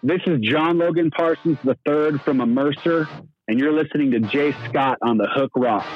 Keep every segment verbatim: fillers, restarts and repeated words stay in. This is John Logan Parsons the third from Immercer, and you're listening to Jay Scott on the Hook Rocks.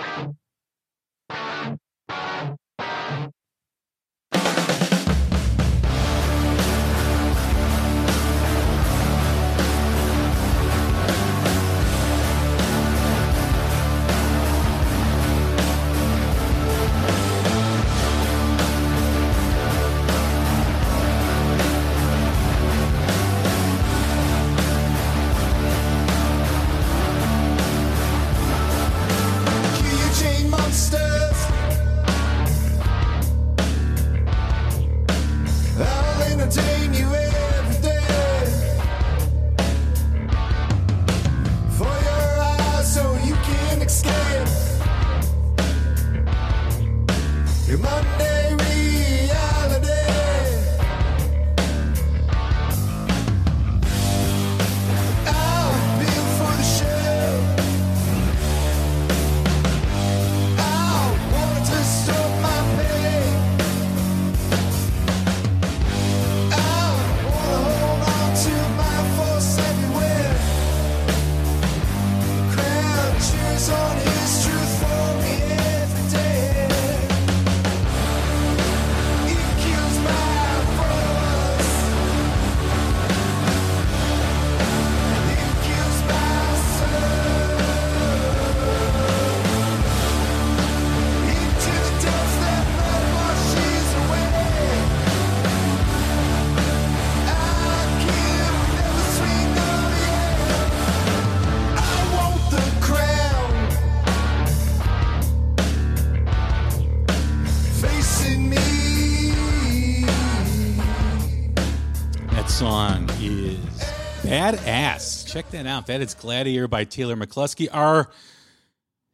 Badass. Check that out. That is Gladiator by Taylor McCluskey, our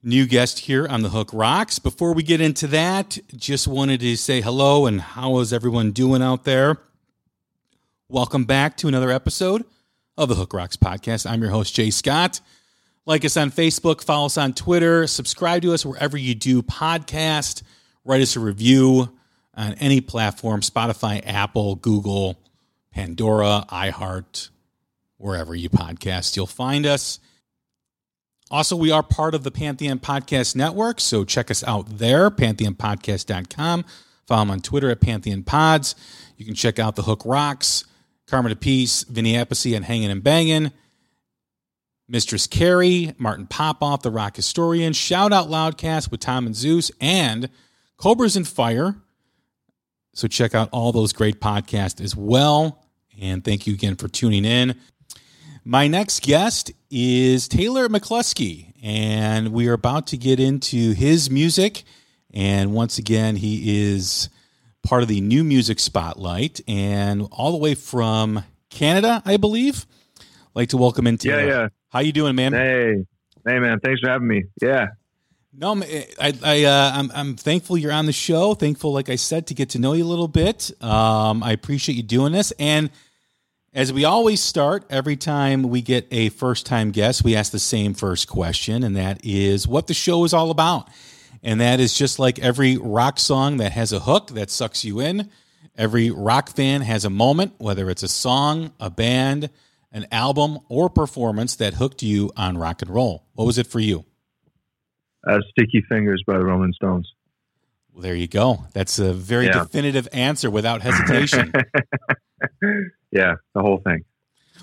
new guest here on the Hook Rocks. Before we get into that, just wanted to say hello and how is everyone doing out there? Welcome back to another episode of the Hook Rocks podcast. I'm your host, Jay Scott. Like us on Facebook, follow us on Twitter, subscribe to us wherever you do podcast, write us a review on any platform, Spotify, Apple, Google, Pandora, iHeart. Wherever you podcast, you'll find us. Also, we are part of the Pantheon Podcast Network, so check us out there, pantheon podcast dot com. Follow them on Twitter at PantheonPods. You can check out the Hook Rocks, Karma to Peace, Vinny Appice on Hanging and Bangin', Mistress Carrie, Martin Popoff, the Rock Historian, Shout Out Loudcast with Tom and Zeus, and Cobras and Fire. So check out all those great podcasts as well. And thank you again for tuning in. My next guest is Taylor McCluskey, and we are about to get into his music. And once again, he is part of the New Music Spotlight, and all the way from Canada, I believe. I'd like to welcome in Taylor. Yeah, yeah. How you doing, man? Hey, hey, man. Thanks for having me. Yeah. No, I, I, uh, I'm, I'm thankful you're on the show. Thankful, like I said, to get to know you a little bit. Um, I appreciate you doing this, and. As we always start, every time we get a first-time guest, we ask the same first question, and that is what the show is all about. And that is just like every rock song that has a hook that sucks you in. Every rock fan has a moment, whether it's a song, a band, an album, or performance that hooked you on rock and roll. What was it for you? Uh, Sticky Fingers by the Rolling Stones. Well, there you go. That's a very yeah. definitive answer without hesitation. Yeah, the whole thing.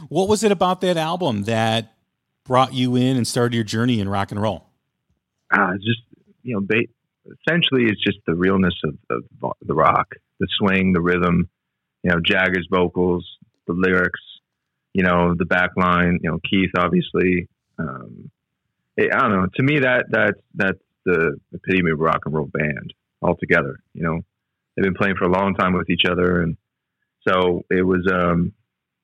What was it about that album that brought you in and started your journey in rock and roll? Uh, just, you know, ba- essentially it's just the realness of, of the rock, the swing, the rhythm, you know, Jagger's vocals, the lyrics, you know, the back line, you know, Keith, obviously. Um, it, I don't know. To me, that, that that's the epitome of a rock and roll band altogether. You know, they've been playing for a long time with each other, and so it was, um,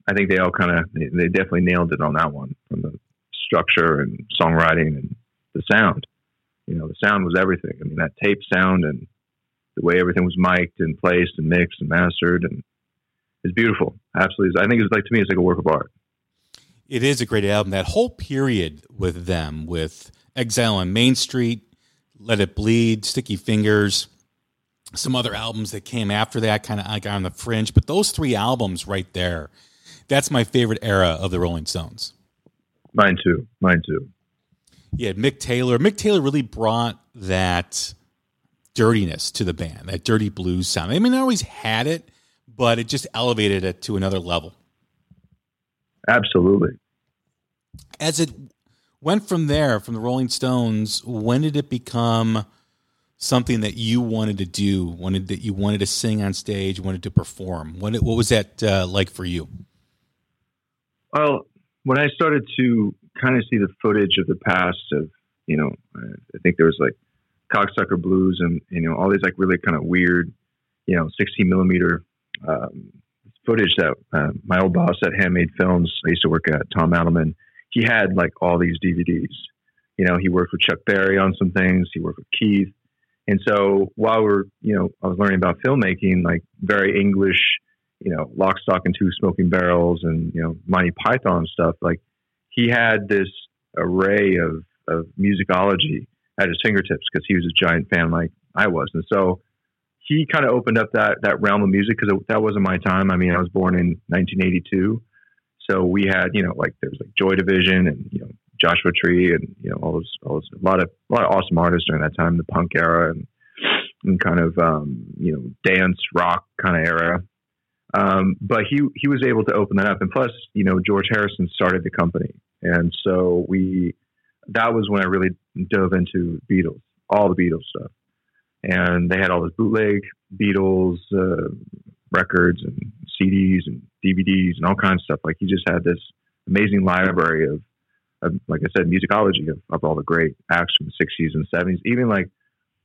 I think they all kind of, they, they definitely nailed it on that one, from the structure and songwriting and the sound. You know, the sound was everything. I mean, that tape sound and the way everything was mic'd and placed and mixed and mastered, and it's beautiful. Absolutely. I think it's like, to me, it's like a work of art. It is a great album. That whole period with them, with Exile on Main Street, Let It Bleed, Sticky Fingers, some other albums that came after that, kind of like on the fringe, but those three albums right there, that's my favorite era of the Rolling Stones. Mine too. Mine too. Yeah, Mick Taylor. Mick Taylor really brought that dirtiness to the band, that dirty blues sound. I mean, I always had it, but it just elevated it to another level. Absolutely. As it went from there, from the Rolling Stones, when did it become something that you wanted to do, wanted that you wanted to sing on stage, wanted to perform? What, what was that uh, like for you? Well, when I started to kind of see the footage of the past of, you know, I think there was like Cocksucker Blues and, you know, all these like really kind of weird, you know, sixteen millimeter um, footage that uh, my old boss at Handmade Films, I used to work at, Tom Adelman, he had like all these D V Ds. You know, he worked with Chuck Berry on some things. He worked with Keith. And so while we're, you know, I was learning about filmmaking, like very English, you know, Lock, Stock, and Two Smoking Barrels and, you know, Monty Python stuff. Like he had this array of, of musicology at his fingertips because he was a giant fan like I was. And so he kind of opened up that, that realm of music because that wasn't my time. I mean, I was born in nineteen eighty-two. So we had, you know, like there was like Joy Division and, you know, Joshua Tree and, you know, all those, all those, a lot of, a lot of awesome artists during that time, the punk era and, and kind of, um, you know, dance rock kind of era. Um, but he, he was able to open that up. And plus, you know, George Harrison started the company. And so we, that was when I really dove into Beatles, all the Beatles stuff. And they had all this bootleg Beatles, uh, records and C Ds and D V Ds and all kinds of stuff. Like he just had this amazing library of, of like I said, musicology of, of all the great acts from the sixties and seventies, even like,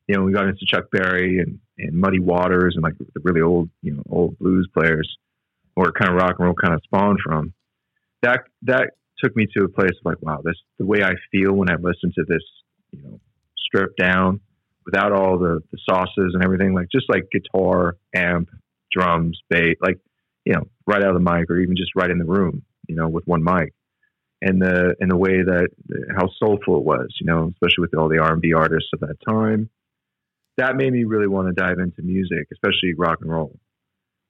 you know, we got into Chuck Berry and, and Muddy Waters and like the really old, you know, old blues players or kind of rock and roll kind of spawned from that. That took me to a place of like, wow, this, the way I feel when I listen to this, you know, stripped down without all the, the sauces and everything, like just like guitar, amp, drums, bass, like, you know, right out of the mic or even just right in the room, you know, with one mic. And the, and the way that, how soulful it was, you know, especially with all the R and B artists of that time, that made me really want to dive into music, especially rock and roll.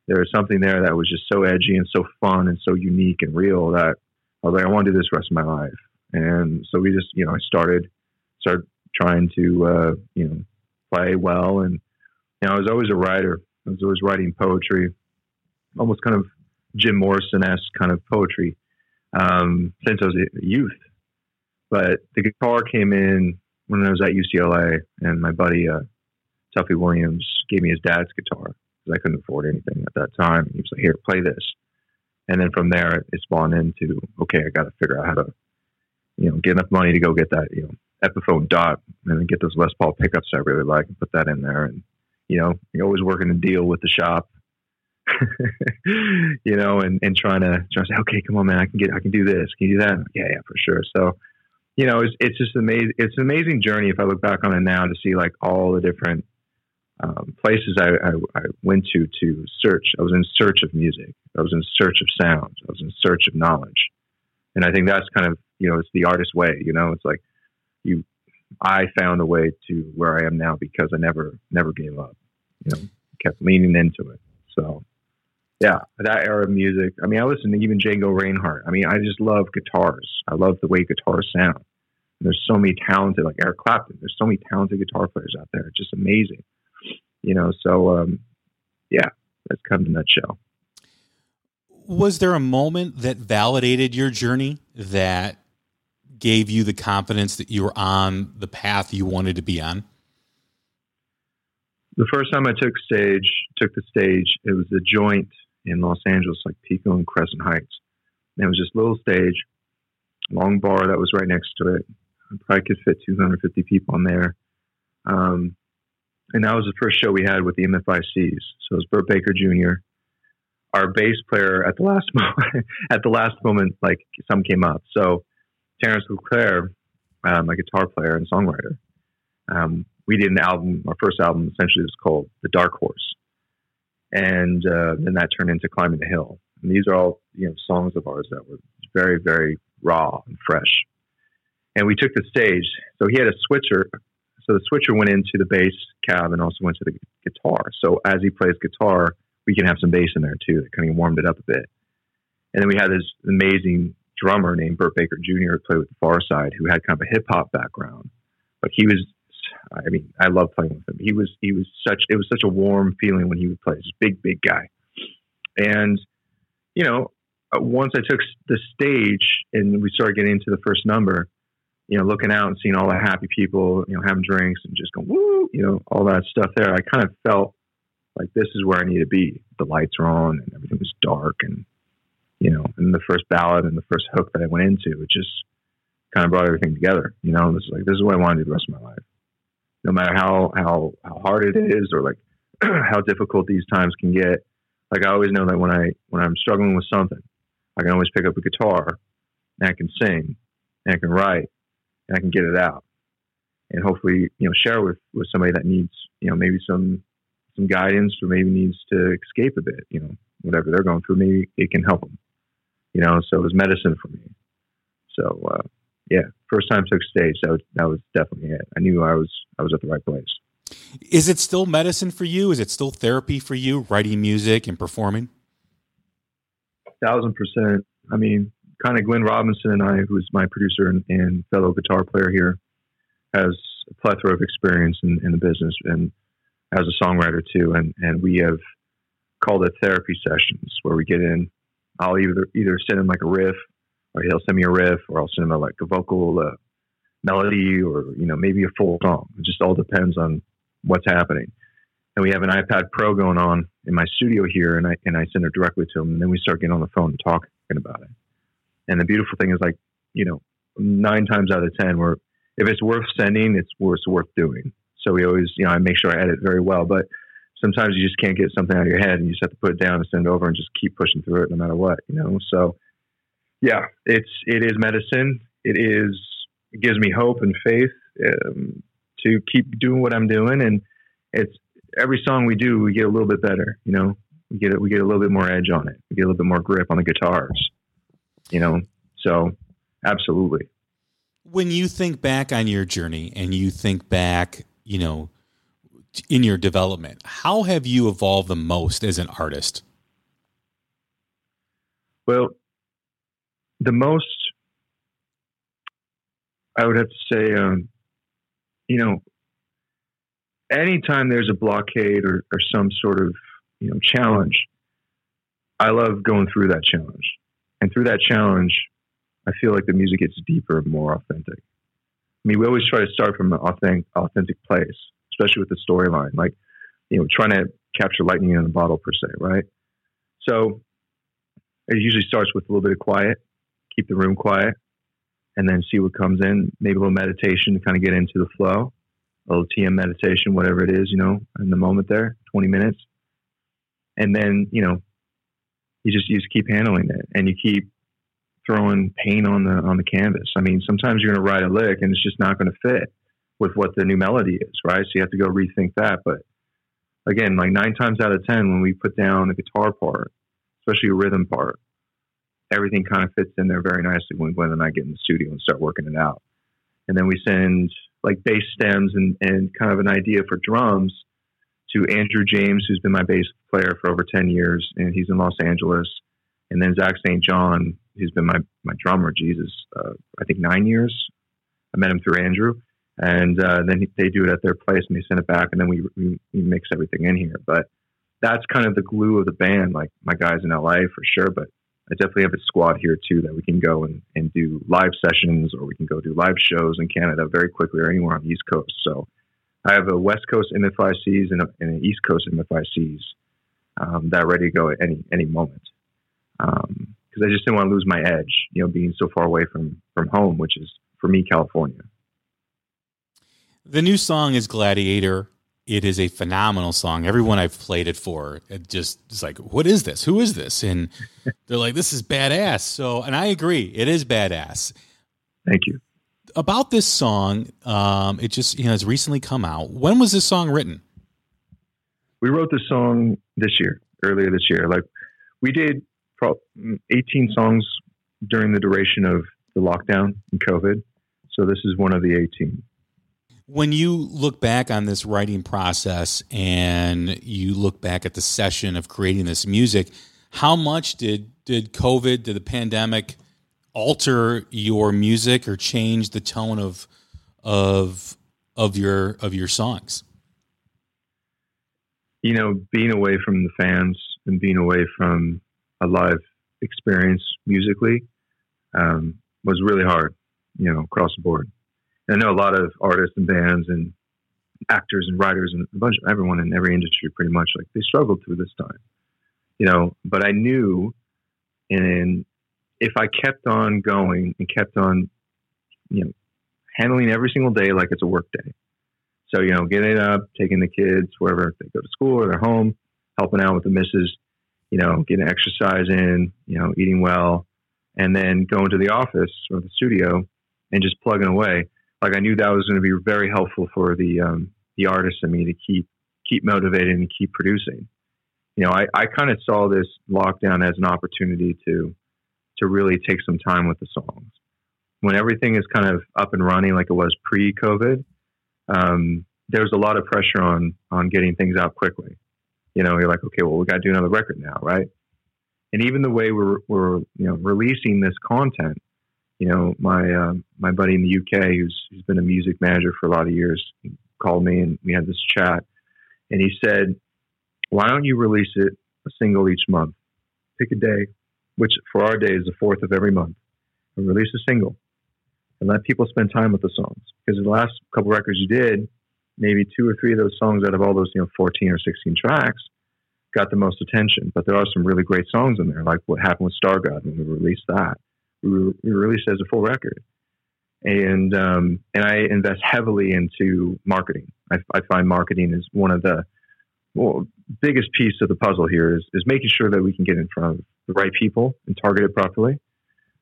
There was something there that was just so edgy and so fun and so unique and real that I was like, I want to do this the rest of my life. And so we just, you know, I started, started trying to, uh, you know, play well. And, you know, I was always a writer. I was always writing poetry, almost kind of Jim Morrison-esque kind of poetry, um, since I was a youth. But the guitar came in when I was at U C L A, and my buddy uh, Tuffy Williams gave me his dad's guitar because I couldn't afford anything at that time. And he was like, "Here, play this." And then from there, it spawned into, okay, I got to figure out how to, you know, get enough money to go get that, you know, Epiphone Dot, and then get those Les Paul pickups I really like and put that in there. And you know, you're always working a deal with the shop, you know, and, and trying to, trying to say, okay, come on, man, I can get, I can do this. Can you do that? Yeah, yeah, for sure. So, you know, it's, it's just amazing. It's an amazing journey. If I look back on it now to see like all the different um, places I, I, I went to, to search, I was in search of music. I was in search of sound. I was in search of knowledge. And I think that's kind of, you know, it's the artist way, you know, it's like you, I found a way to where I am now because I never, never gave up, you know, kept leaning into it. So yeah, that era of music. I mean, I listened to even Django Reinhardt. I mean, I just love guitars. I love the way guitars sound. And there's so many talented, like Eric Clapton, there's so many talented guitar players out there. It's just amazing, you know? So, um, yeah, that's kind of a nutshell. Was there a moment that validated your journey, that gave you the confidence that you were on the path you wanted to be on? The first time I took stage, took the stage, it was the Joint in Los Angeles, like Pico and Crescent Heights. And it was just a little stage, long bar that was right next to it. I probably could fit two hundred fifty people on there. Um, and that was the first show we had with the M F I Cs. So it was Burt Baker Junior Our bass player at the last moment, at the last moment, like some came up. So Terrence LeClaire, uh, my guitar player and songwriter, um, we did an album, our first album essentially was called The Dark Horse. And uh, then that turned into Climbing the Hill. And these are all, you know, songs of ours that were very, very raw and fresh. And we took the stage. So he had a switcher. So the switcher went into the bass cab and also went to the guitar. So as he plays guitar, we can have some bass in there too. That kind of warmed it up a bit. And then we had this amazing drummer named Burt Baker Junior who played with the Far Side, who had kind of a hip hop background. But he was, I mean, I love playing with him. He was, he was such, it was such a warm feeling when he would play. This big, big guy. And, you know, once I took the stage and we started getting into the first number, you know, looking out and seeing all the happy people, you know, having drinks and just going, woo, you know, all that stuff there. I kind of felt like this is where I need to be. The lights are on and everything was dark. And, you know, and the first ballad and the first hook that I went into, it just kind of brought everything together. You know, it was like, this is what I want to do the rest of my life. No matter how, how, how hard it is or like how difficult these times can get. Like I always know that when I, when I'm struggling with something, I can always pick up a guitar and I can sing and I can write. And I can get it out and hopefully, you know, share with, with somebody that needs, you know, maybe some, some guidance or maybe needs to escape a bit, you know, whatever they're going through, maybe it can help them, you know? So it was medicine for me. So, uh, yeah, first time took stage. That was, that was definitely it. I knew I was, I was at the right place. Is it still medicine for you? Is it still therapy for you, writing music and performing? A thousand percent. I mean, kind of Glenn Robinson and I, who's my producer and, and fellow guitar player here, has a plethora of experience in, in the business and as a songwriter too. And, and we have called it therapy sessions where we get in, I'll either, either send him like a riff or he'll send me a riff or I'll send him a, like a vocal uh, melody or, you know, maybe a full song. It just all depends on what's happening. And we have an iPad Pro going on in my studio here and I, and I send it directly to him. And then we start getting on the phone and talking about it. And the beautiful thing is, like, you know, nine times out of ten, we're, if it's worth sending, it's worth, it's worth doing. So we always, you know, I make sure I edit very well, but sometimes you just can't get something out of your head and you just have to put it down and send it over and just keep pushing through it no matter what, you know? So yeah, it's, it is medicine. It is, it gives me hope and faith um, to keep doing what I'm doing. And it's every song we do, we get a little bit better, you know, we get it, we get a little bit more edge on it. We get a little bit more grip on the guitars. You know, so absolutely. When you think back on your journey and you think back, you know, in your development, how have you evolved the most as an artist? Well, the most, I would have to say, um, you know, anytime there's a blockade or, or some sort of, you know, challenge, I love going through that challenge. And through that challenge, I feel like the music gets deeper and more authentic. I mean, we always try to start from an authentic, authentic place, especially with the storyline, like, you know, trying to capture lightning in a bottle per se, right? So it usually starts with a little bit of quiet, keep the room quiet, and then see what comes in, maybe a little meditation to kind of get into the flow, a little T M meditation, whatever it is, you know, in the moment there, twenty minutes. And then, you know, You just you just keep handling it, and you keep throwing paint on the on the canvas. I mean, sometimes you're going to write a lick, and it's just not going to fit with what the new melody is, right? So you have to go rethink that. But again, like nine times out of ten, when we put down the guitar part, especially a rhythm part, everything kind of fits in there very nicely when Glenn and I get in the studio and start working it out. And then we send like bass stems and, and kind of an idea for drums to Andrew James, who's been my bass player for over ten years, and he's in Los Angeles. And then Zach Saint John, who's been my, my drummer, Jesus, uh, I think nine years. I met him through Andrew. And uh, then he, they do it at their place, and they send it back, and then we, we, we mix everything in here. But that's kind of the glue of the band, like my guys in L A for sure, but I definitely have a squad here too that we can go and, and do live sessions, or we can go do live shows in Canada very quickly, or anywhere on the East Coast. So I have a West Coast M F I Cs and, a, and an East Coast M F I Cs um, that are ready to go at any any moment. Um, because I just didn't want to lose my edge, you know, being so far away from, from home, which is, for me, California. The new song is Gladiator. It is a phenomenal song. Everyone I've played it for, it just is like, what is this? Who is this? And they're like, this is badass. So, and I agree, it is badass. Thank you. About this song, um, it just, you know, has recently come out. When was this song written? We wrote this song this year, earlier this year. Like, we did eighteen songs during the duration of the lockdown and COVID. So this is one of the eighteen. When you look back on this writing process and you look back at the session of creating this music, how much did did COVID, did the pandemic alter your music or change the tone of of of your of your songs? You know, being away from the fans and being away from a live experience musically um, was really hard, you know, across the board. And I know a lot of artists and bands and actors and writers and a bunch of everyone in every industry, pretty much, like, they struggled through this time, you know, but I knew, and if I kept on going and kept on, you know, handling every single day like it's a work day. So, you know, getting up, taking the kids, wherever they go to school or they're home, helping out with the missus, you know, getting exercise in, you know, eating well, and then going to the office or the studio and just plugging away. Like, I knew that was going to be very helpful for the, um, the artist and me to keep, keep motivated and keep producing. You know, I, I kind of saw this lockdown as an opportunity to, to really take some time with the songs. When everything is kind of up and running like it was pre-COVID, um, there's a lot of pressure on on getting things out quickly. You know, you're like, okay, well, we got to do another record now, right? And even the way we're we're you know releasing this content, you know, my uh, my buddy in the U K, who's who's been a music manager for a lot of years, called me and we had this chat, and he said, "Why don't you release it a single each month? Pick a day, which for our day is the fourth of every month, and release a single." And let people spend time with the songs, because the last couple records you did, maybe two or three of those songs out of all those, you know, fourteen or sixteen tracks got the most attention. But there are some really great songs in there, like what happened with Star God when we released that. We, re- we released it as a full record. And um, and I invest heavily into marketing. I, I find marketing is one of the well, biggest piece of the puzzle here, is, is making sure that we can get in front of the right people and target it properly,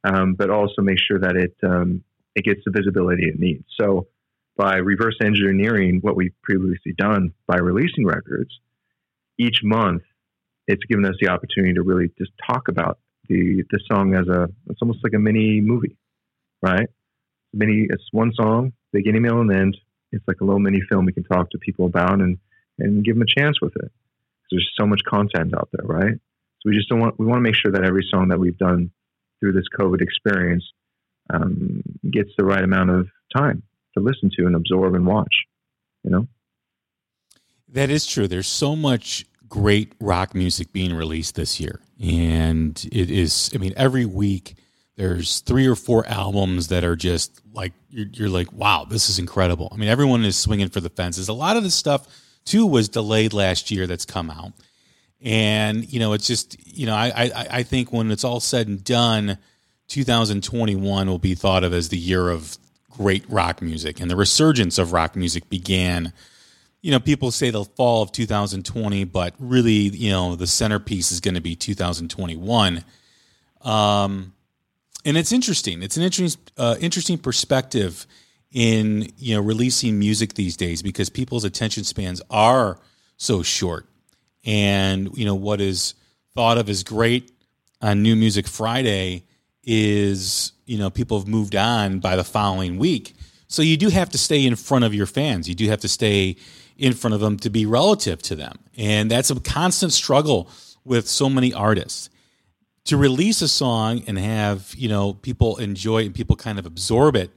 um, but also make sure that it... Um, it gets the visibility it needs. So by reverse engineering what we've previously done by releasing records each month, it's given us the opportunity to really just talk about the, the song as a, it's almost like a mini movie, right? Mini, it's one song, beginning, middle, and end. It's like a little mini film we can talk to people about and, and give them a chance with it. There's so much content out there, right? So we just don't want, we want to make sure that every song that we've done through this COVID experience Um, gets the right amount of time to listen to and absorb and watch, you know? That is true. There's so much great rock music being released this year. And it is, I mean, every week there's three or four albums that are just like, you're, you're like, wow, this is incredible. I mean, everyone is swinging for the fences. A lot of this stuff too was delayed last year that's come out. And, you know, it's just, you know, I, I, I think when it's all said and done, two thousand twenty-one will be thought of as the year of great rock music, and the resurgence of rock music began, you know, people say the fall of two thousand twenty, but really, you know, the centerpiece is going to be two thousand twenty-one. Um, and it's interesting. It's an interesting, uh, interesting perspective in, you know, releasing music these days, because people's attention spans are so short, and, you know, what is thought of as great on New Music Friday is, you know, people have moved on by the following week. So you do have to stay in front of your fans. You do have to stay in front of them to be relative to them. And that's a constant struggle with so many artists. To release a song and have, you know, people enjoy it and people kind of absorb it.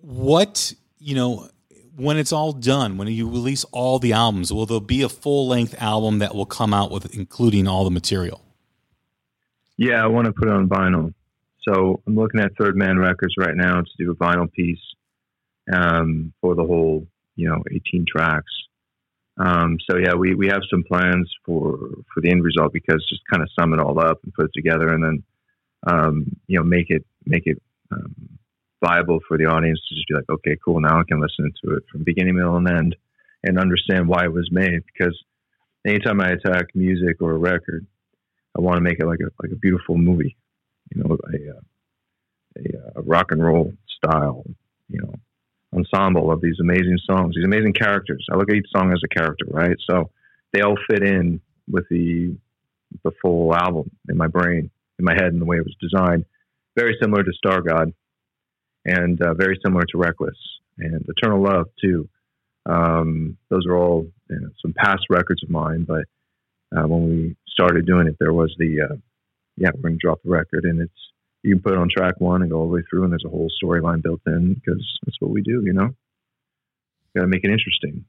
What, you know, when it's all done, when you release all the albums, will there be a full-length album that will come out with including all the material? Yeah, I want to put it on vinyl. So I'm looking at Third Man Records right now to do a vinyl piece um, for the whole, you know, eighteen tracks. Um, so yeah, we, we have some plans for, for the end result, because just kind of sum it all up and put it together, and then, um, you know, make it, make it um, viable for the audience to just be like, okay, cool. Now I can listen to it from beginning, middle, and end and understand why it was made. Because anytime I attack music or a record, I want to make it like a like a beautiful movie, you know, a, a, a rock and roll style, you know, ensemble of these amazing songs, these amazing characters. I look at each song as a character, right? So they all fit in with the the full album in my brain, in my head, and the way it was designed. Very similar to Star God, and uh, very similar to Reckless and Eternal Love too. Um, those are all, you know, some past records of mine, but uh, when we started doing it, there was the, uh, yeah, we're going to drop the record, and it's, you can put it on track one and go all the way through, and there's a whole storyline built in, because that's what we do, you know? Got to make it interesting.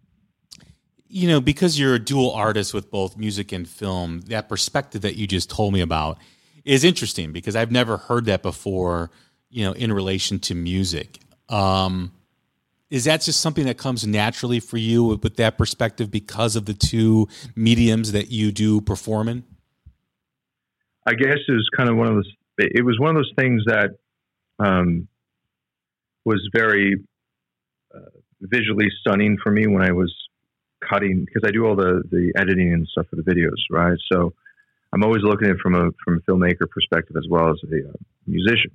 You know, because you're a dual artist with both music and film, that perspective that you just told me about is interesting, because I've never heard that before, you know, in relation to music. Um, is that just something that comes naturally for you with, with that perspective because of the two mediums that you do perform in? I guess it was kind of one of those, it was one of those things that um, was very uh, visually stunning for me when I was cutting, because I do all the, the editing and stuff for the videos, right? So I'm always looking at it from a from a filmmaker perspective as well as a uh, musician.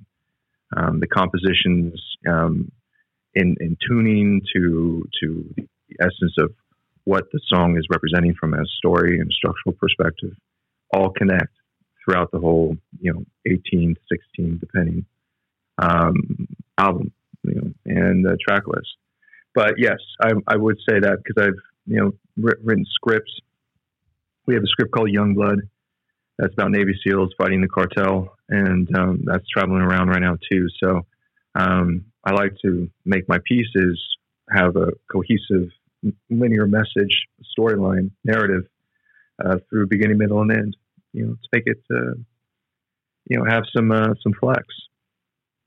Um, the compositions um, in in tuning to to the essence of what the song is representing from a story and structural perspective all connect throughout the whole, you know, eighteen, sixteen, depending, um, album, you know, and uh, track list. But yes, I, I would say that because I've, you know, ri- written scripts. We have a script called Young Blood. That's about Navy SEALs fighting the cartel. And, um, that's traveling around right now too. So, um, I like to make my pieces have a cohesive linear message, storyline, narrative, uh, through beginning, middle, and end. You know, to make it, uh, you know, have some uh, some flex.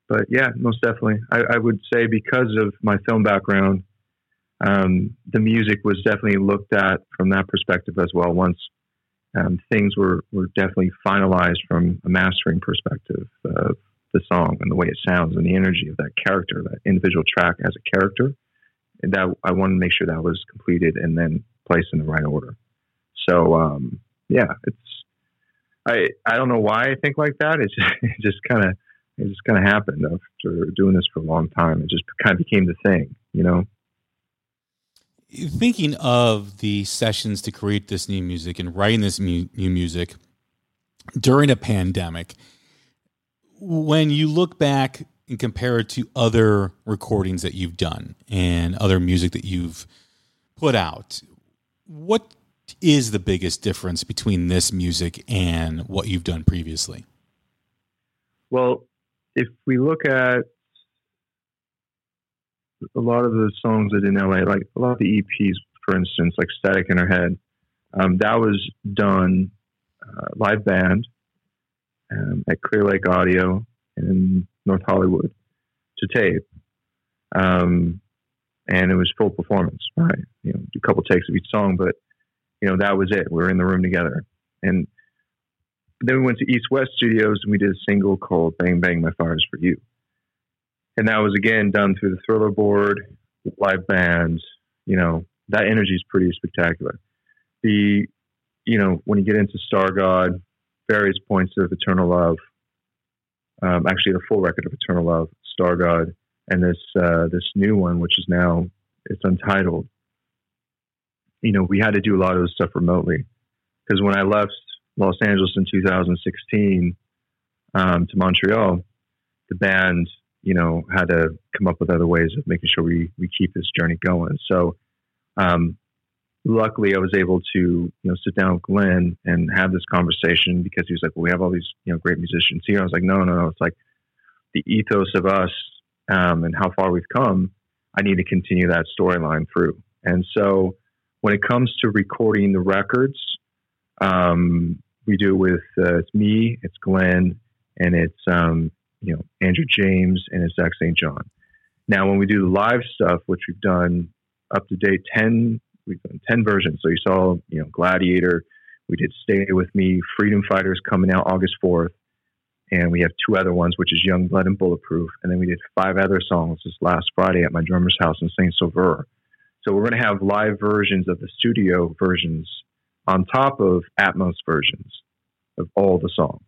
But yeah, most definitely. I, I would say because of my film background, um, the music was definitely looked at from that perspective as well. Once um, things were, were definitely finalized from a mastering perspective of the song and the way it sounds and the energy of that character, that individual track as a character, and that I wanted to make sure that was completed and then placed in the right order. So um, yeah, it's, I, I don't know why I think like that. It's it just kind of it just kind of happened after doing this for a long time. It just kind of became the thing, you know. Thinking of the sessions to create this new music and writing this mu- new music during a pandemic, when you look back and compare it to other recordings that you've done and other music that you've put out, what is the biggest difference between this music and what you've done previously? Well, if we look at a lot of the songs that in L A, like a lot of the E Ps, for instance, like Static in Her Head, um, that was done uh, live band um, at Clear Lake Audio in North Hollywood to tape. Um, and it was full performance, right? You know, a couple takes of each song, but you know, that was it. We were in the room together. And then we went to East West Studios and we did a single called Bang Bang My Fire's for You. And that was, again, done through the Thriller board, live bands. You know, that energy is pretty spectacular. The, you know, when you get into Star God, various points of Eternal Love, um, actually the full record of Eternal Love, Star God, and this, uh, this new one, which is now, it's untitled. You know, we had to do a lot of this stuff remotely because when I left Los Angeles in two thousand sixteen um, to Montreal, the band, you know, had to come up with other ways of making sure we, we keep this journey going. So um, luckily I was able to, you know, sit down with Glenn and have this conversation because he was like, well, we have all these, you know, great musicians here. I was like, no, no, no. It's like the ethos of us um, and how far we've come. I need to continue that storyline through. And so, when it comes to recording the records, um, we do with uh, it's me, it's Glenn, and it's um, you know, Andrew James, and it's Zach Saint John. Now, when we do the live stuff, which we've done up to date ten, we've done ten versions. So you saw, you know, Gladiator. We did Stay With Me, Freedom Fighters coming out August fourth, and we have two other ones, which is Young Blood and Bulletproof, and then we did five other songs this last Friday at my drummer's house in Saint Sauveur. So we're going to have live versions of the studio versions on top of Atmos versions of all the songs,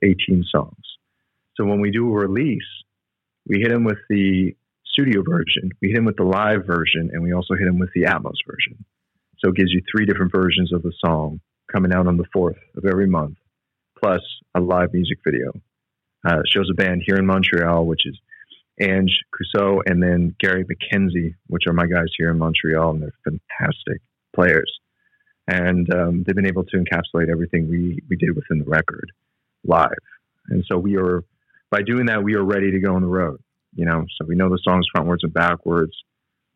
eighteen songs. So when we do a release, we hit them with the studio version, we hit them with the live version, and we also hit them with the Atmos version. So it gives you three different versions of the song coming out on the fourth of every month, plus a live music video. Uh, it shows a band here in Montreal, which is Ange Cousseau, and then Gary McKenzie, which are my guys here in Montreal, and they're fantastic players. And um, they've been able to encapsulate everything we, we did within the record live. And so we are, by doing that, we are ready to go on the road, you know, so we know the songs frontwards and backwards.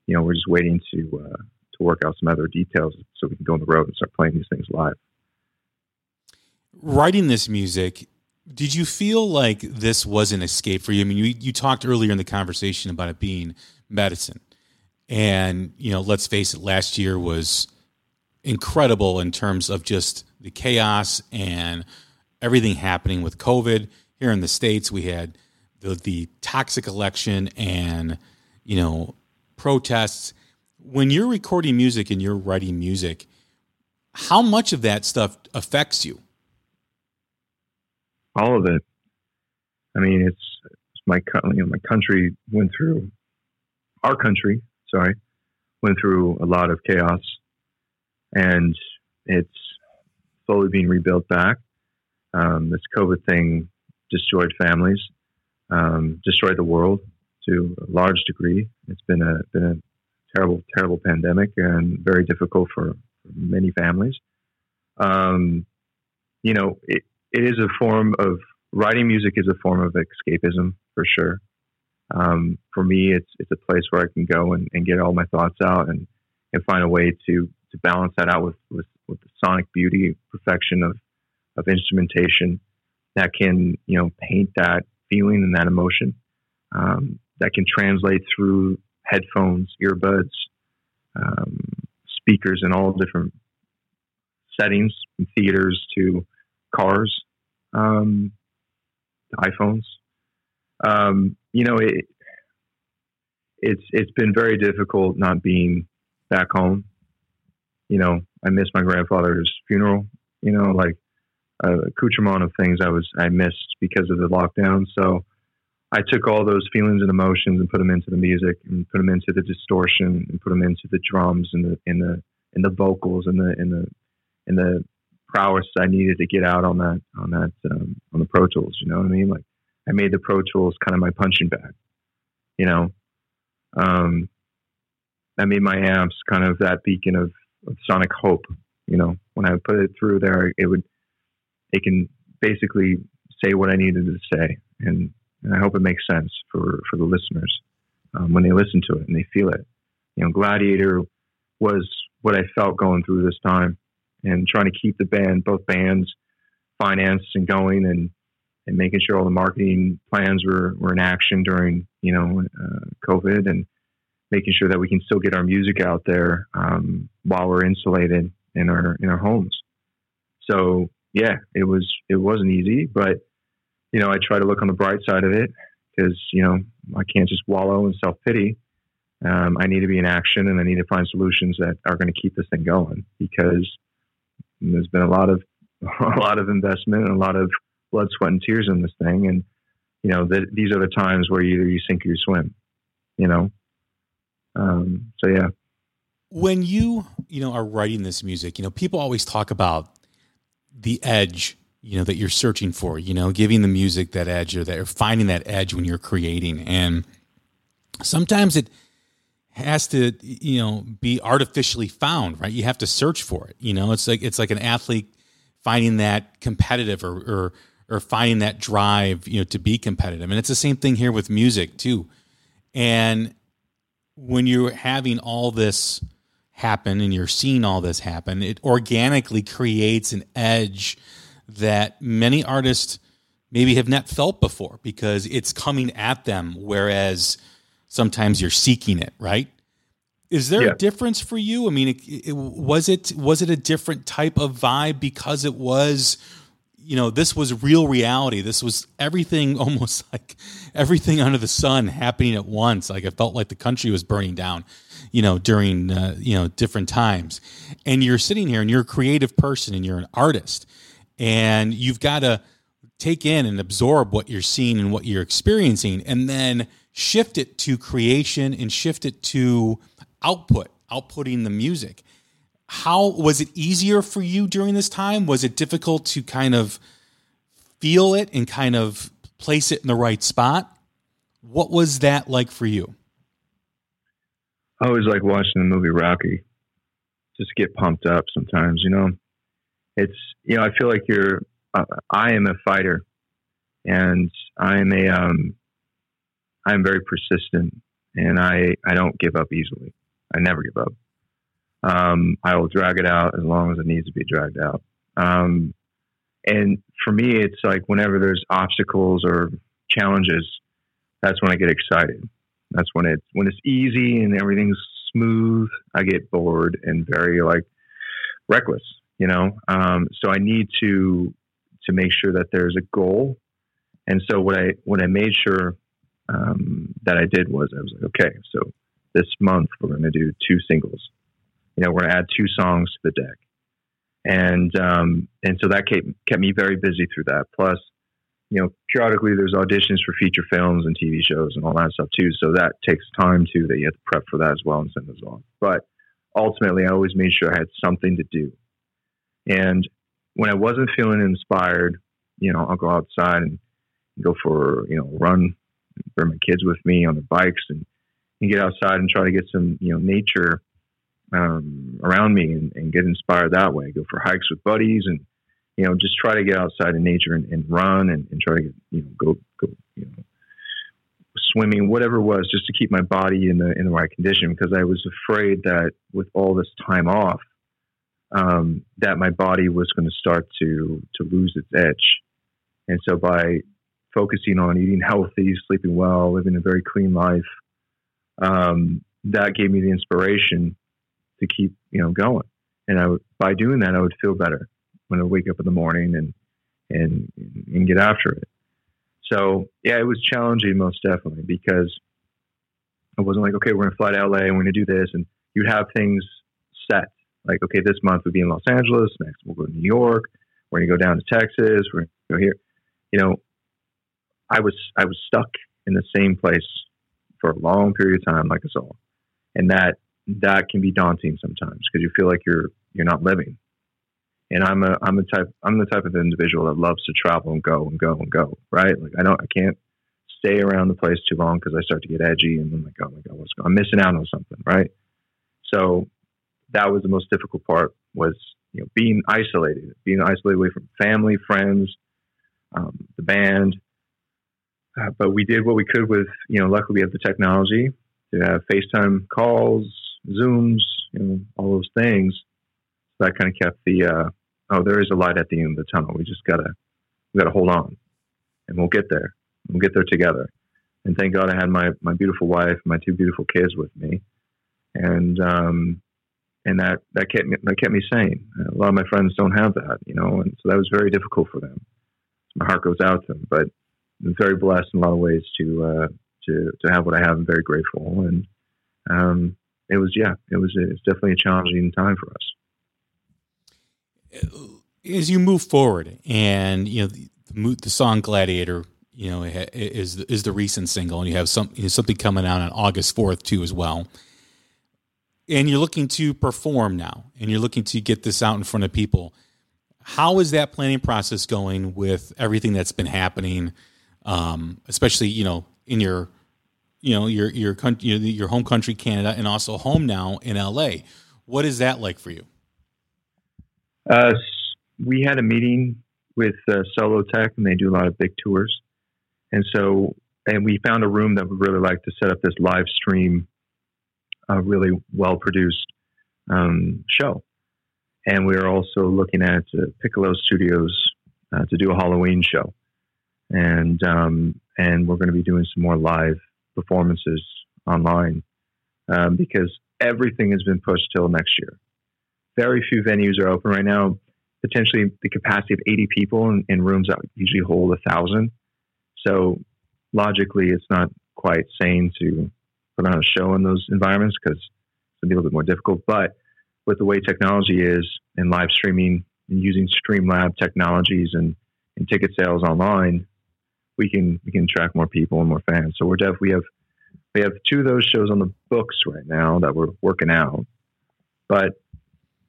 You know, we're just waiting to, uh, to work out some other details so we can go on the road and start playing these things live. Writing this music, did you feel like this was an escape for you? I mean, you, you talked earlier in the conversation about it being medicine. And, you know, let's face it, last year was incredible in terms of just the chaos and everything happening with COVID. Here in the States, we had the, the toxic election and, you know, protests. When you're recording music and you're writing music, how much of that stuff affects you? All of it. I mean, it's, it's my, you know, my country went through, our country, sorry, went through a lot of chaos, and it's slowly being rebuilt back. Um, this COVID thing destroyed families, um, destroyed the world to a large degree. It's been a been a terrible, terrible pandemic and very difficult for, for many families. Um, you know, it, it is a form of writing music is a form of escapism for sure. Um, for me, it's it's a place where I can go and, and get all my thoughts out and, and find a way to, to balance that out with, with, with the sonic beauty, perfection of, of instrumentation that can, you know, paint that feeling and that emotion, um, that can translate through headphones, earbuds, um, speakers in all different settings, from theaters to cars, um, iPhones. Um, you know, it, it's, it's been very difficult not being back home. You know, I miss my grandfather's funeral, you know, like uh, accoutrement of things I was, I missed because of the lockdown. So I took all those feelings and emotions and put them into the music and put them into the distortion and put them into the drums and the, in the, in the vocals and the, in the, in the prowess I needed to get out on that, on that, um, on the Pro Tools, you know what I mean? Like, I made the Pro Tools kind of my punching bag, you know. Um, I made my amps kind of that beacon of, of sonic hope, you know. When I put it through there, it would, it can basically say what I needed to say, and, and I hope it makes sense for for the listeners um, when they listen to it and they feel it. You know, Gladiator was what I felt going through this time, and trying to keep the band, both bands, financed and going, and. And making sure all the marketing plans were, were in action during, you know, uh, COVID, and making sure that we can still get our music out there um, while we're insulated in our in our homes. So yeah, it was it wasn't easy, but you know, I try to look on the bright side of it because you know I can't just wallow in self pity. Um, I need to be in action, and I need to find solutions that are going to keep this thing going because there's been a lot of a lot of investment and a lot of blood, sweat, and tears in this thing. And, you know, th- these are the times where either you sink or you swim, you know? Um, so, yeah. When you, you know, are writing this music, you know, people always talk about the edge, you know, that you're searching for, you know, giving the music that edge or that or finding that edge when you're creating. And sometimes it has to, you know, be artificially found, right? You have to search for it. You know, it's like, it's like an athlete finding that competitive or, or, or finding that drive, you know, to be competitive. And it's the same thing here with music too. And when you're having all this happen and you're seeing all this happen, it organically creates an edge that many artists maybe have not felt before because it's coming at them. Whereas sometimes you're seeking it, right? Is there yeah. a difference for you? I mean, it, it, was it was it a different type of vibe because it was, you know, this was real reality. This was everything, almost like everything under the sun happening at once. Like it felt like the country was burning down, you know, during, uh, you know, different times. And you're sitting here and you're a creative person and you're an artist and you've got to take in and absorb what you're seeing and what you're experiencing and then shift it to creation and shift it to output, outputting the music. How was it easier for you during this time? Was it difficult to kind of feel it and kind of place it in the right spot? What was that like for you? I was like watching the movie Rocky, just get pumped up sometimes, you know. It's, you know, I feel like you're, uh, I am a fighter, and I am a, um, I'm very persistent, and I, I don't give up easily. I never give up. Um, I will drag it out as long as it needs to be dragged out. Um, and for me, it's like whenever there's obstacles or challenges, that's when I get excited. That's when it's, when it's easy and everything's smooth, I get bored and very like reckless, you know? Um, so I need to, to make sure that there's a goal. And so what I, what I made sure, um, that I did was I was like, okay, so this month we're going to do two singles, you know, we're going to add two songs to the deck. And, um, and so that kept, kept me very busy through that. Plus, you know, periodically there's auditions for feature films and T V shows and all that stuff too. So that takes time too, that you have to prep for that as well and send those on. But ultimately I always made sure I had something to do. And when I wasn't feeling inspired, you know, I'll go outside and go for, you know, run, bring my kids with me on the bikes and, and get outside and try to get some, you know, nature, um, around me and, and get inspired that way. I go for hikes with buddies and, you know, just try to get outside in nature and, and run and, and try to, get, you know, go, go, you know, swimming, whatever it was, just to keep my body in the, in the right condition. Because I was afraid that with all this time off, um, that my body was going to start to, to lose its edge. And so by focusing on eating healthy, sleeping well, living a very clean life, um, that gave me the inspiration to keep, you know, going. And I would, by doing that, I would feel better when I wake up in the morning and, and, and get after it. So yeah, it was challenging most definitely, because I wasn't like, okay, we're going to fly to L A and we're going to do this. And you'd have things set like, okay, this month we'll be in Los Angeles. Next we'll go to New York. We're going to go down to Texas. We're going to go here. You know, I was, I was stuck in the same place for a long period of time, like us all. And that, that can be daunting sometimes because you feel like you're, you're not living. And I'm a, I'm a type, I'm the type of individual that loves to travel and go and go and go. Right. Like I don't, I can't stay around the place too long because I start to get edgy and I'm like, oh my God, what's going on? I'm missing out on something. Right. So that was the most difficult part was, you know, being isolated, being isolated away from family, friends, um, the band. Uh, but we did what we could with, you know, luckily we have the technology to have FaceTime calls, Zooms, you know, all those things. So that kind of kept the, uh, oh, there is a light at the end of the tunnel. We just gotta, we gotta hold on, and we'll get there. We'll get there together. And thank God I had my my beautiful wife, and my two beautiful kids with me, and um, and that that kept me, that kept me sane. A lot of my friends don't have that, you know, and so that was very difficult for them. My heart goes out to them, but I'm very blessed in a lot of ways to uh, to to have what I have. I'm very grateful, and um, it was yeah, it was it's definitely a challenging time for us. As you move forward, and you know the, the song "Gladiator," you know is the, is the recent single, and you have some you know, something coming out on August fourth too, as well. And you're looking to perform now, and you're looking to get this out in front of people. How is that planning process going with everything that's been happening, um, especially you know in your you know your your country, your home country, Canada, and also home now in L A? What is that like for you? Uh, we had a meeting with uh, Solo Tech, and they do a lot of big tours. And so, and we found a room that would really like to set up this live stream, uh, really well-produced, um, show. And we are also looking at uh, Piccolo Studios, uh, to do a Halloween show. And, um, and we're going to be doing some more live performances online, um, because everything has been pushed till next year. Very few venues are open right now, potentially the capacity of eighty people in, in rooms that usually hold a thousand. So logically, it's not quite sane to put on a show in those environments because it's going to be a little bit more difficult. But with the way technology is and live streaming and using Streamlab technologies and, and ticket sales online, we can, we can attract more people and more fans. So we're def- we have, we have two of those shows on the books right now that we're working out, but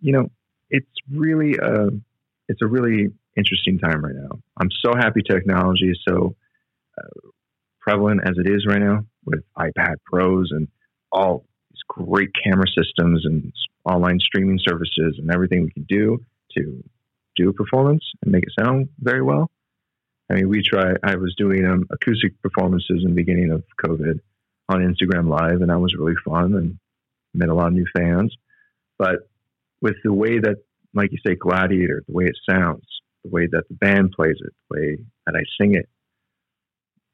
you know, it's really a, it's a really interesting time right now. I'm so happy technology is so uh, prevalent as it is right now with iPad Pros and all these great camera systems and online streaming services and everything we can do to do a performance and make it sound very well. I mean, we try, I was doing um, acoustic performances in the beginning of COVID on Instagram Live, and that was really fun and met a lot of new fans. But with the way that, like you say, Gladiator, the way it sounds, the way that the band plays it, the way that I sing it,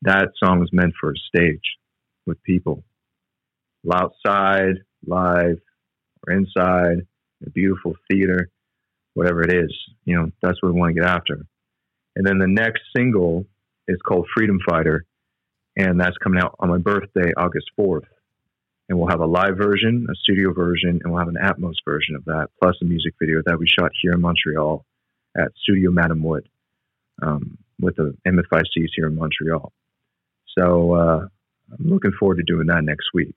that song is meant for a stage with people. Outside, live, or inside, a beautiful theater, whatever it is, you know, that's what we want to get after. And then the next single is called Freedom Fighter, and that's coming out on my birthday, August fourth. And we'll have a live version, a studio version, and we'll have an Atmos version of that, plus a music video that we shot here in Montreal at Studio Madame Wood um, with the M F I Cs here in Montreal. So uh, I'm looking forward to doing that next week.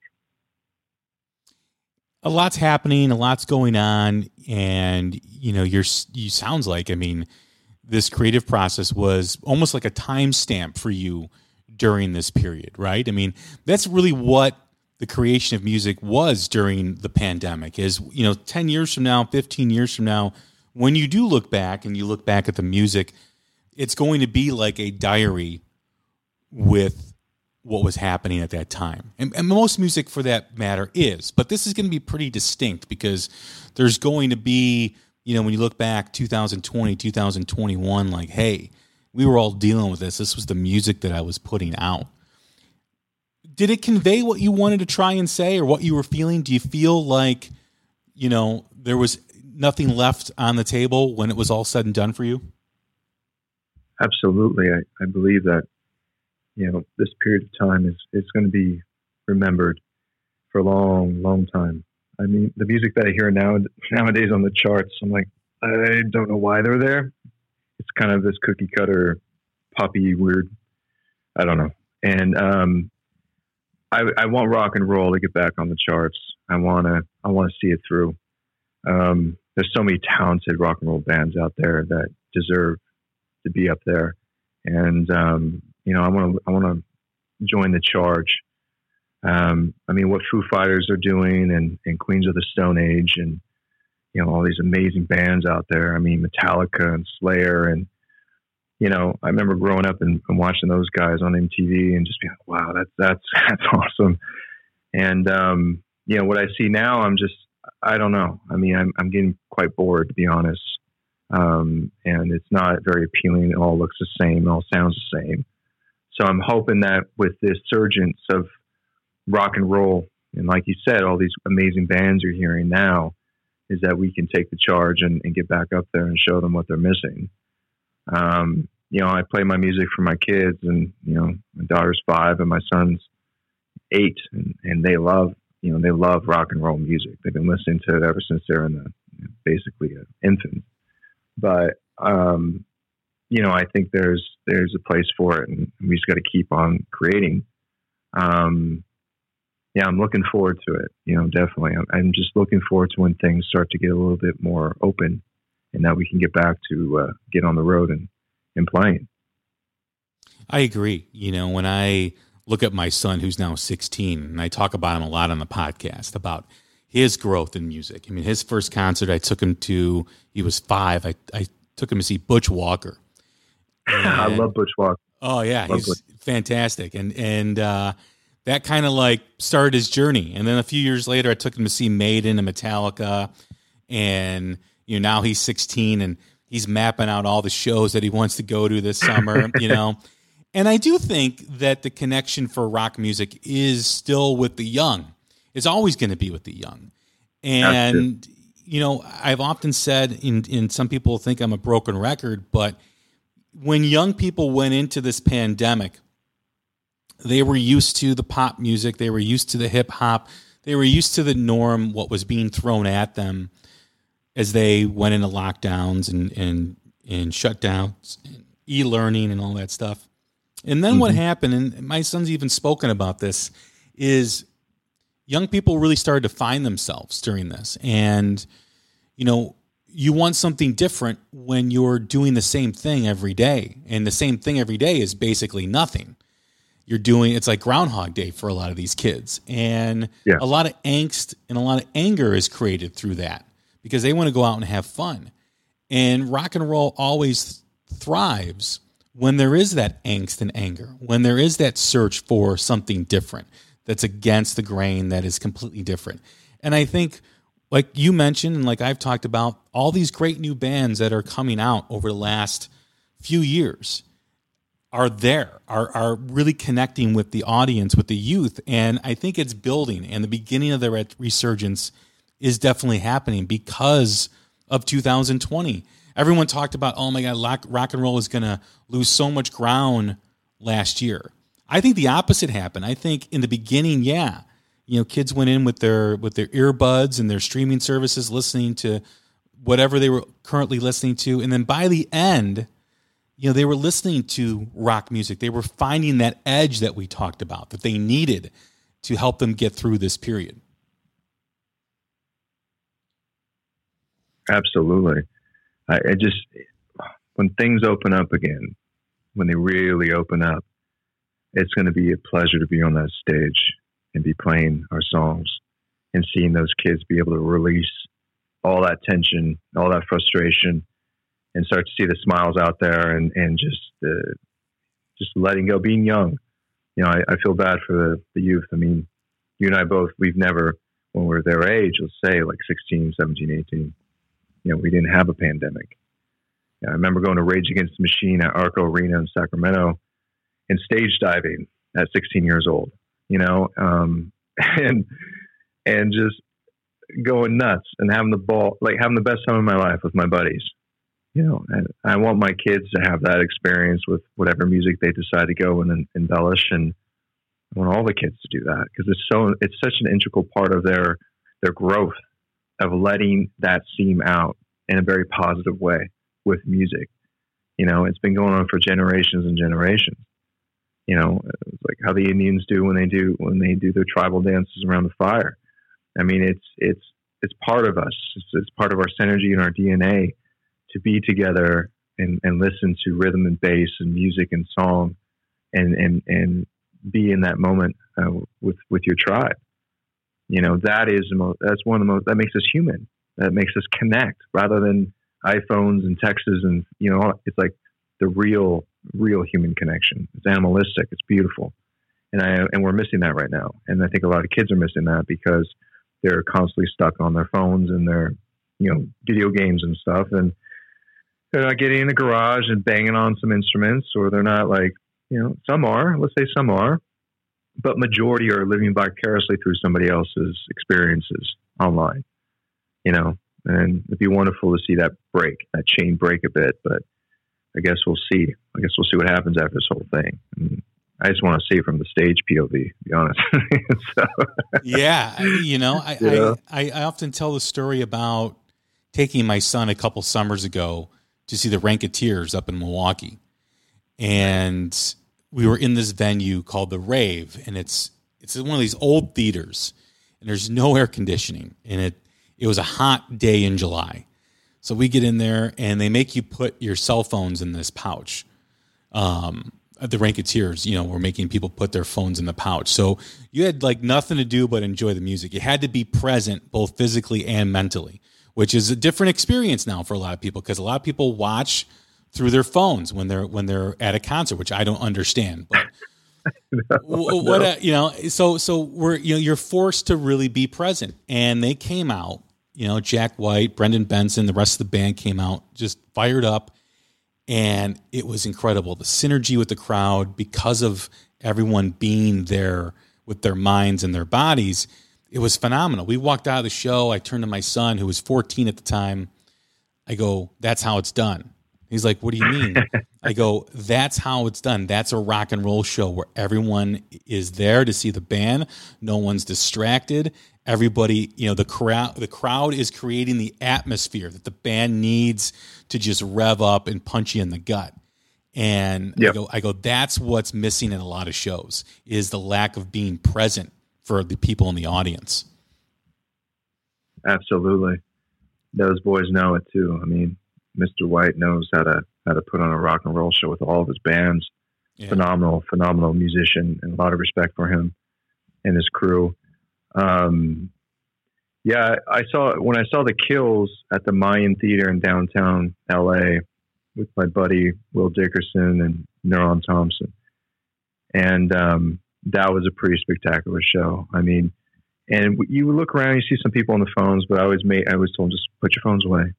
A lot's happening, a lot's going on, and, you know, you're, you sounds like, I mean, this creative process was almost like a timestamp for you during this period, right? I mean, that's really what the creation of music was during the pandemic is, you know, ten years from now, fifteen years from now, when you do look back and you look back at the music, it's going to be like a diary with what was happening at that time. And, and most music for that matter is, but this is going to be pretty distinct because there's going to be, you know, when you look back two thousand twenty, two thousand twenty-one, like, hey, we were all dealing with this. This was the music that I was putting out. Did it convey what you wanted to try and say or what you were feeling? Do you feel like, you know, there was nothing left on the table when it was all said and done for you? Absolutely. I, I believe that, you know, this period of time is, it's going to be remembered for a long, long time. I mean, the music that I hear now nowadays on the charts, I'm like, I don't know why they're there. It's kind of this cookie cutter, poppy, weird. I don't know. And, um, I, I want rock and roll to get back on the charts. I want to, I want to see it through. Um, there's so many talented rock and roll bands out there that deserve to be up there. And, um, you know, I want to, I want to join the charge. Um, I mean, what Foo Fighters are doing and, and Queens of the Stone Age and, you know, all these amazing bands out there. I mean, Metallica and Slayer and, you know, I remember growing up and, and watching those guys on M T V and just being like, wow, that's, that's, that's awesome. And, um, you know, what I see now, I'm just, I don't know. I mean, I'm, I'm getting quite bored, to be honest. Um, and it's not very appealing. It all looks the same. It all sounds the same. So I'm hoping that with this surgence of rock and roll, and like you said, all these amazing bands you're hearing now, is that we can take the charge and, and get back up there and show them what they're missing. Um, you know, I play my music for my kids and, you know, my daughter's five and my son's eight and, and they love, you know, they love rock and roll music. They've been listening to it ever since they're in the, you know, basically an infant. But, um, you know, I think there's, there's a place for it and we just got to keep on creating. Um, yeah, I'm looking forward to it. You know, definitely. I'm, I'm just looking forward to when things start to get a little bit more open. And that we can get back to uh, get on the road and, and playing. I agree. You know, when I look at my son, who's now sixteen, and I talk about him a lot on the podcast about his growth in music. I mean, his first concert I took him to, he was five. I, I took him to see Butch Walker. And, I love Butch Walker. Oh, yeah. Love he's Butch. Fantastic. And, and uh, that kind of like started his journey. And then a few years later, I took him to see Maiden and Metallica and... You know, now he's sixteen and he's mapping out all the shows that he wants to go to this summer, you know. And I do think that the connection for rock music is still with the young. It's always going to be with the young. And, you know, I've often said, in, in some people think I'm a broken record, but when young people went into this pandemic, they were used to the pop music. They were used to the hip hop. They were used to the norm, what was being thrown at them. As they went into lockdowns and and and shutdowns, e-learning and all that stuff. And then mm-hmm. what happened, and my son's even spoken about this, is young people really started to find themselves during this. And, you know, you want something different when you're doing the same thing every day. And the same thing every day is basically nothing. you're doing, it's like Groundhog Day for a lot of these kids. And yeah. a lot of angst and a lot of anger is created through that because they want to go out and have fun. And rock and roll always thrives when there is that angst and anger, when there is that search for something different that's against the grain, that is completely different. And I think, like you mentioned, and like I've talked about, all these great new bands that are coming out over the last few years are there, are are really connecting with the audience, with the youth. And I think it's building, and the beginning of the resurgence is definitely happening because of two thousand twenty. Everyone talked about, oh my God, rock and roll is going to lose so much ground last year. I think the opposite happened. I think in the beginning, yeah, you know, kids went in with their with their earbuds and their streaming services, listening to whatever they were currently listening to. And then by the end, you know, they were listening to rock music. They were finding that edge that we talked about, that they needed to help them get through this period. Absolutely. I, I just, when things open up again, when they really open up, it's going to be a pleasure to be on that stage and be playing our songs and seeing those kids be able to release all that tension, all that frustration, and start to see the smiles out there and, and just, uh, just letting go, being young. You know, I, I feel bad for the, the youth. I mean, you and I both, we've never, when we were their age, let's say like sixteen, seventeen, eighteen, you know, we didn't have a pandemic. I remember going to Rage Against the Machine at Arco Arena in Sacramento and stage diving at sixteen years old, you know, um, and, and just going nuts and having the ball, like having the best time of my life with my buddies, you know, and I want my kids to have that experience with whatever music they decide to go and embellish. And I want all the kids to do that because it's so, it's such an integral part of their, their growth, of letting that seam out in a very positive way with music. You know, it's been going on for generations and generations. You know, it's like how the Indians do when they do, when they do their tribal dances around the fire. I mean, it's, it's, it's part of us. It's, it's part of our synergy and our D N A to be together and, and listen to rhythm and bass and music and song and, and, and be in that moment uh, with, with your tribe. You know, that is, the most, that's one of the most, that makes us human. That makes us connect rather than iPhones and texts and, you know, it's like the real, real human connection. It's animalistic. It's beautiful. And I, and we're missing that right now. And I think a lot of kids are missing that because they're constantly stuck on their phones and their, you know, video games and stuff. And they're not getting in the garage and banging on some instruments, or they're not like, you know, some are, let's say some are, but majority are living vicariously through somebody else's experiences online, you know, and it'd be wonderful to see that break, that chain break a bit, but I guess we'll see. I guess we'll see what happens after this whole thing. And I just want to see it from the stage P O V, to be honest. so, yeah. You know, I, you know? I, I often tell the story about taking my son a couple summers ago to see the Ranketeers up in Milwaukee. And we were in this venue called The Rave, and it's it's one of these old theaters, and there's no air conditioning, and it it was a hot day in July. So we get in there, and they make you put your cell phones in this pouch. Um, the Ranketeers, you know, were making people put their phones in the pouch. So you had, like, nothing to do but enjoy the music. You had to be present both physically and mentally, which is a different experience now for a lot of people because a lot of people watch – through their phones when they're when they're at a concert, which I don't understand. But no, what no. A, you know, so so we're you know you're forced to really be present. And they came out, you know, Jack White, Brendan Benson, the rest of the band came out just fired up, and it was incredible. The synergy with the crowd because of everyone being there with their minds and their bodies, it was phenomenal. We walked out of the show. I turned to my son, who was fourteen at the time. I go, "That's how it's done." He's like, "What do you mean?" I go, "That's how it's done. That's a rock and roll show where everyone is there to see the band. No one's distracted. Everybody, you know, the crowd, the crowd is creating the atmosphere that the band needs to just rev up and punch you in the gut." And yep. I go, I go, "That's what's missing in a lot of shows is the lack of being present for the people in the audience." Absolutely. Those boys know it too. I mean, Mister White knows how to how to put on a rock and roll show with all of his bands. yeah. phenomenal, phenomenal musician, and a lot of respect for him and his crew. Um, yeah, I saw, when I saw The Kills at the Mayan Theater in downtown L A with my buddy, Will Dickerson and Neuron Thompson. And, um, that was a pretty spectacular show. I mean, and you look around, you see some people on the phones, but I always made, I was told, just put your phones away.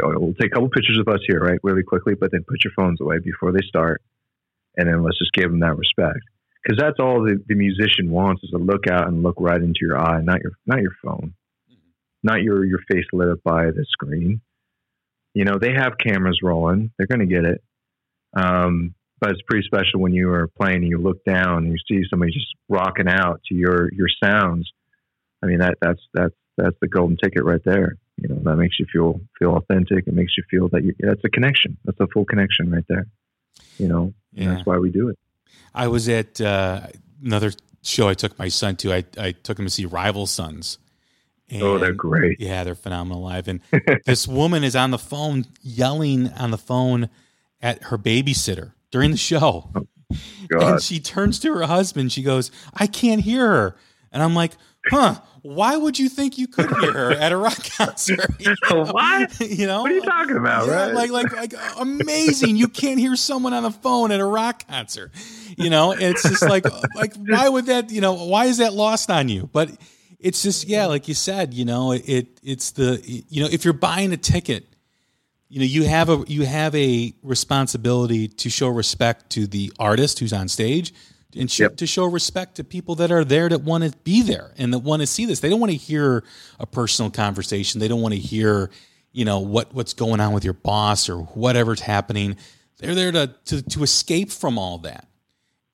We'll take a couple pictures of us here, right? Really quickly, but then put your phones away before they start. And then let's just give them that respect. Cause that's all the, the musician wants, is to look out and look right into your eye, not your, not your phone, mm-hmm. not your, your face lit up by the screen. You know, they have cameras rolling. They're going to get it. Um, But it's pretty special when you are playing and you look down and you see somebody just rocking out to your, your sounds. I mean, that, that's, that's, that's the golden ticket right there. You know, that makes you feel, feel authentic. It makes you feel that you, that's a connection. That's a full connection right there. You know, yeah. That's why we do it. I was at uh, another show I took my son to. I, I took him to see Rival Sons. And, oh, they're great. Yeah, they're phenomenal live. And this woman is on the phone, yelling on the phone at her babysitter during the show. Oh, and she turns to her husband. She goes, "I can't hear her." And I'm like, huh, why would you think you could hear her at a rock concert? You know? What? You know? What are you talking about? Yeah, right? Like, like, like amazing. You can't hear someone on the phone at a rock concert, you know? And it's just like, like, why would that, you know, why is that lost on you? But it's just, yeah, like you said, you know, it, it's the, you know, if you're buying a ticket, you know, you have a you have a responsibility to show respect to the artist who's on stage, and sh- yep. to show respect to people that are there, that want to be there and that want to see this. They don't want to hear a personal conversation. They don't want to hear, you know, what, what's going on with your boss or whatever's happening. They're there to to, to escape from all that,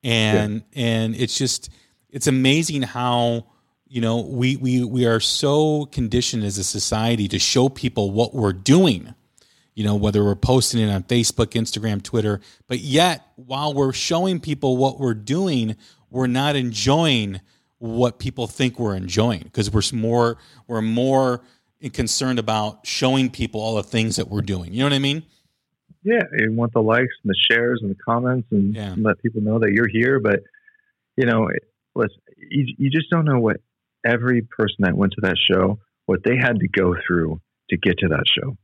and yeah. and it's just it's amazing how, you know, we we we are so conditioned as a society to show people what we're doing. You know, whether we're posting it on Facebook, Instagram, Twitter, but yet while we're showing people what we're doing, we're not enjoying what people think we're enjoying, because we're more we're more concerned about showing people all the things that we're doing. You know what I mean? Yeah, you want the likes and the shares and the comments, and yeah. let people know that you're here. But you know, listen, you, you just don't know what every person that went to that show, what they had to go through to get to that show.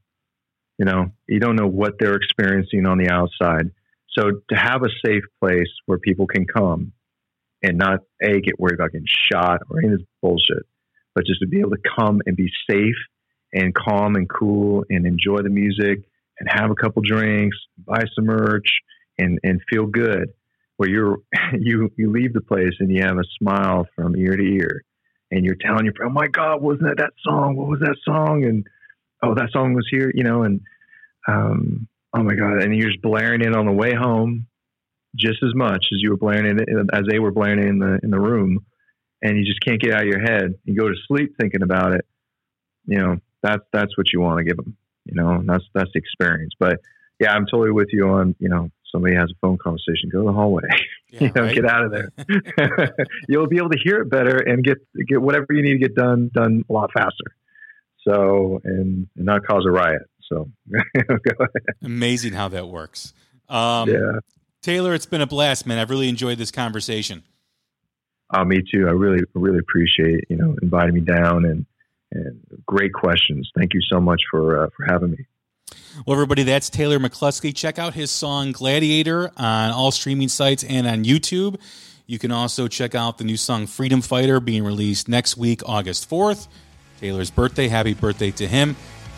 You know, you don't know what they're experiencing on the outside. So to have a safe place where people can come and not a get worried about getting shot or any of this bullshit, but just to be able to come and be safe and calm and cool and enjoy the music and have a couple drinks, buy some merch, and, and feel good, where you're, you, you leave the place and you have a smile from ear to ear, and you're telling your friend, "Oh my God, wasn't that that song? What was that song?" And, "Oh, that song was here," you know, and, um, "Oh my God." And you're just blaring it on the way home just as much as you were blaring it, as they were blaring it in the, in the room, and you just can't get out of your head. You go to sleep thinking about it. You know, that's, that's what you want to give them, you know, and that's, that's the experience. But yeah, I'm totally with you on, you know, somebody has a phone conversation, go to the hallway, yeah, you know, right? Get out of there. You'll be able to hear it better and get, get whatever you need to get done, done a lot faster. So, and, and not cause a riot. So amazing how that works. Um, yeah. Taylor, it's been a blast, man. I've really enjoyed this conversation. Uh, me too. I really, really appreciate, you know, inviting me down, and, and great questions. Thank you so much for, uh, for having me. Well, everybody, that's Taylor McCluskey. Check out his song Gladiator on all streaming sites and on YouTube. You can also check out the new song Freedom Fighter, being released next week, August fourth. Taylor's birthday. Happy birthday to him.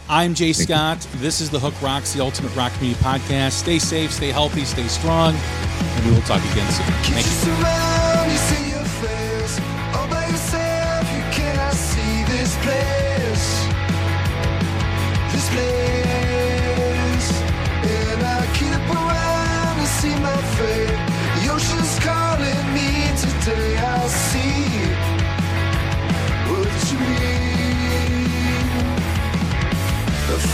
I'm Jay Scott. This is the Hook Rocks, the Ultimate Rock Community Podcast. Stay safe, stay healthy, stay strong, and we will talk again soon. Thank you.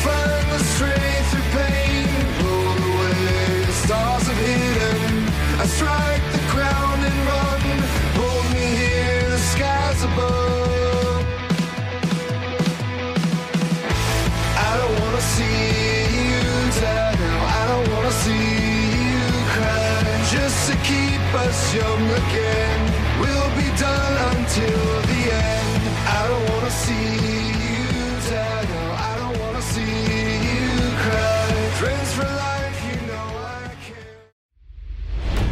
Find the strength through pain, roll away the stars of hidden. I strike the ground and roll. again. We'll be done until the end. I don't want to see you die. No, I don't want to see you cry. Friends for life, you know I care.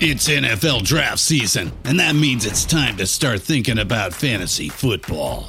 It's N F L draft season, and that means it's time to start thinking about fantasy football.